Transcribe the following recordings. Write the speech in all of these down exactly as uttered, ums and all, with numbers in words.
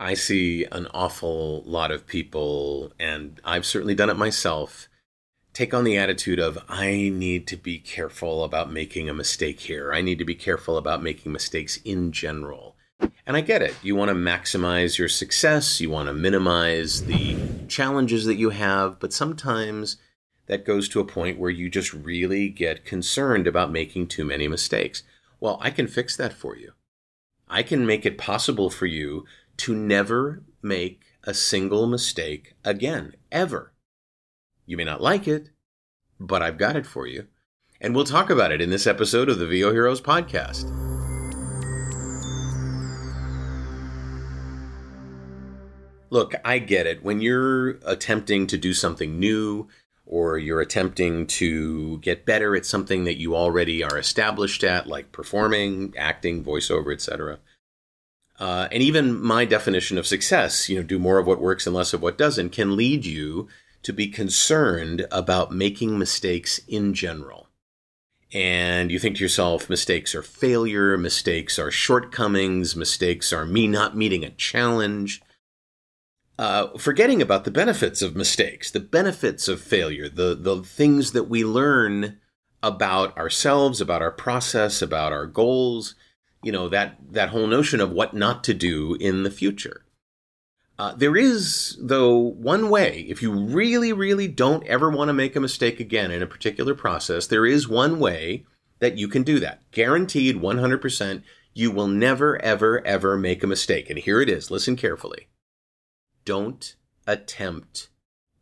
I see an awful lot of people, and I've certainly done it myself, take on the attitude of, I need to be careful about making a mistake here. I need to be careful about making mistakes in general. And I get it. You want to maximize your success. You want to minimize the challenges that you have. But sometimes that goes to a point where you just really get concerned about making too many mistakes. Well, I can fix that for you. I can make it possible for you to never make a single mistake again, ever. You may not like it, but I've got it for you. And we'll talk about it in this episode of the V O Heroes Podcast. Look, I get it. When you're attempting to do something new, or you're attempting to get better at something that you already are established at, like performing, acting, voiceover, et cetera. Uh, and even my definition of success, you know, do more of what works and less of what doesn't, can lead you to be concerned about making mistakes in general. And you think to yourself, mistakes are failure, mistakes are shortcomings, mistakes are me not meeting a challenge. Uh, forgetting about the benefits of mistakes, the benefits of failure, the, the things that we learn about ourselves, about our process, about our goals, you know, that, that whole notion of what not to do in the future. Uh, there is, though, one way, if you really, really don't ever want to make a mistake again in a particular process, there is one way that you can do that. Guaranteed one hundred percent, you will never, ever, ever make a mistake. And here it is. Listen carefully. Don't attempt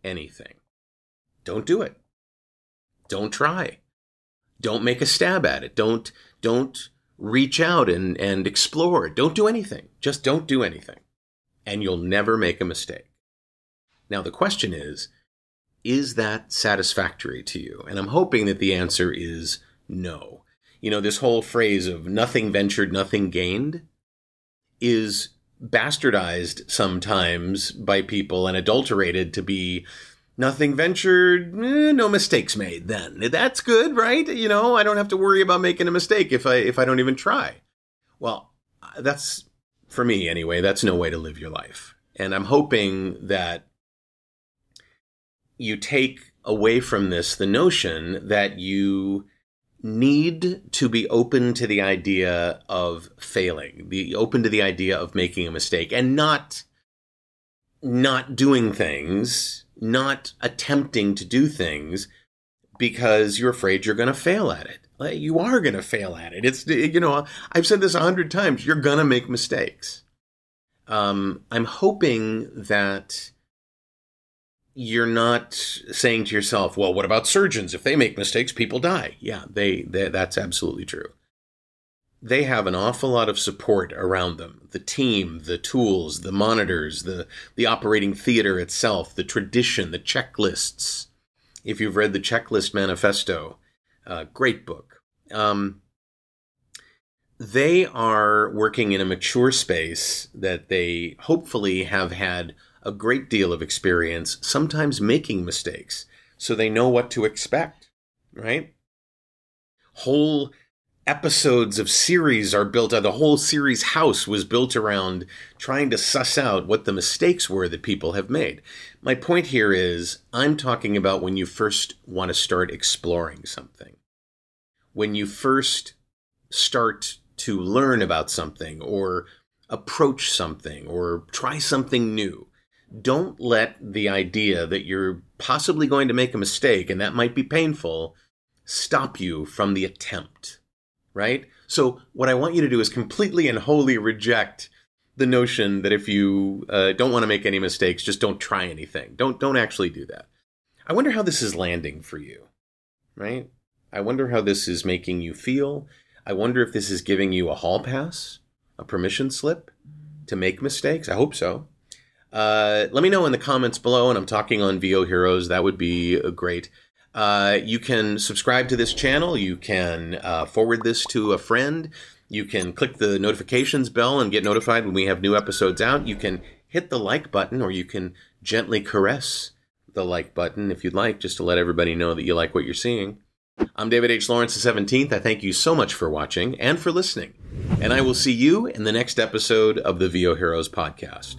anything. Don't do it. Don't try. Don't make a stab at it. Don't, don't reach out and, and explore. Don't do anything. Just don't do anything. And you'll never make a mistake. Now, the question is, is that satisfactory to you? And I'm hoping that the answer is no. You know, this whole phrase of nothing ventured, nothing gained is bastardized sometimes by people and adulterated to be nothing ventured, eh, no mistakes made then. That's good, right? You know, I don't have to worry about making a mistake if I if I don't even try. Well, that's... for me, anyway, that's no way to live your life. And I'm hoping that you take away from this the notion that you need to be open to the idea of failing, be open to the idea of making a mistake, and not not doing things, not attempting to do things because you're afraid you're going to fail at it. You are going to fail at it. It's, you know, I've said this a hundred times. You're going to make mistakes. Um, I'm hoping that you're not saying to yourself, well, what about surgeons? If they make mistakes, people die. Yeah, they, they that's absolutely true. They have an awful lot of support around them. The team, the tools, the monitors, the, the operating theater itself, the tradition, the checklists. If you've read the Checklist Manifesto, Uh, great book. Um, they are working in a mature space that they hopefully have had a great deal of experience, sometimes making mistakes, so they know what to expect, right? Whole episodes of series are built, uh, the whole series house was built around trying to suss out what the mistakes were that people have made. My point here is, I'm talking about when you first want to start exploring something. When you first start to learn about something or approach something or try something new, don't let the idea that you're possibly going to make a mistake and that might be painful stop you from the attempt, right? So what I want you to do is completely and wholly reject the notion that if you uh, don't want to make any mistakes, just don't try anything. Don't, don't actually do that. I wonder how this is landing for you, right? I wonder how this is making you feel. I wonder if this is giving you a hall pass, a permission slip to make mistakes. I hope so. Uh, let me know in the comments below, and I'm talking on V O Heroes. That would be great. Uh, you can subscribe to this channel. You can uh, forward this to a friend. You can click the notifications bell and get notified when we have new episodes out. You can hit the like button, or you can gently caress the like button if you'd like, just to let everybody know that you like what you're seeing. I'm David H. Lawrence the seventeenth. I thank you so much for watching and for listening. And I will see you in the next episode of the V O Heroes Podcast.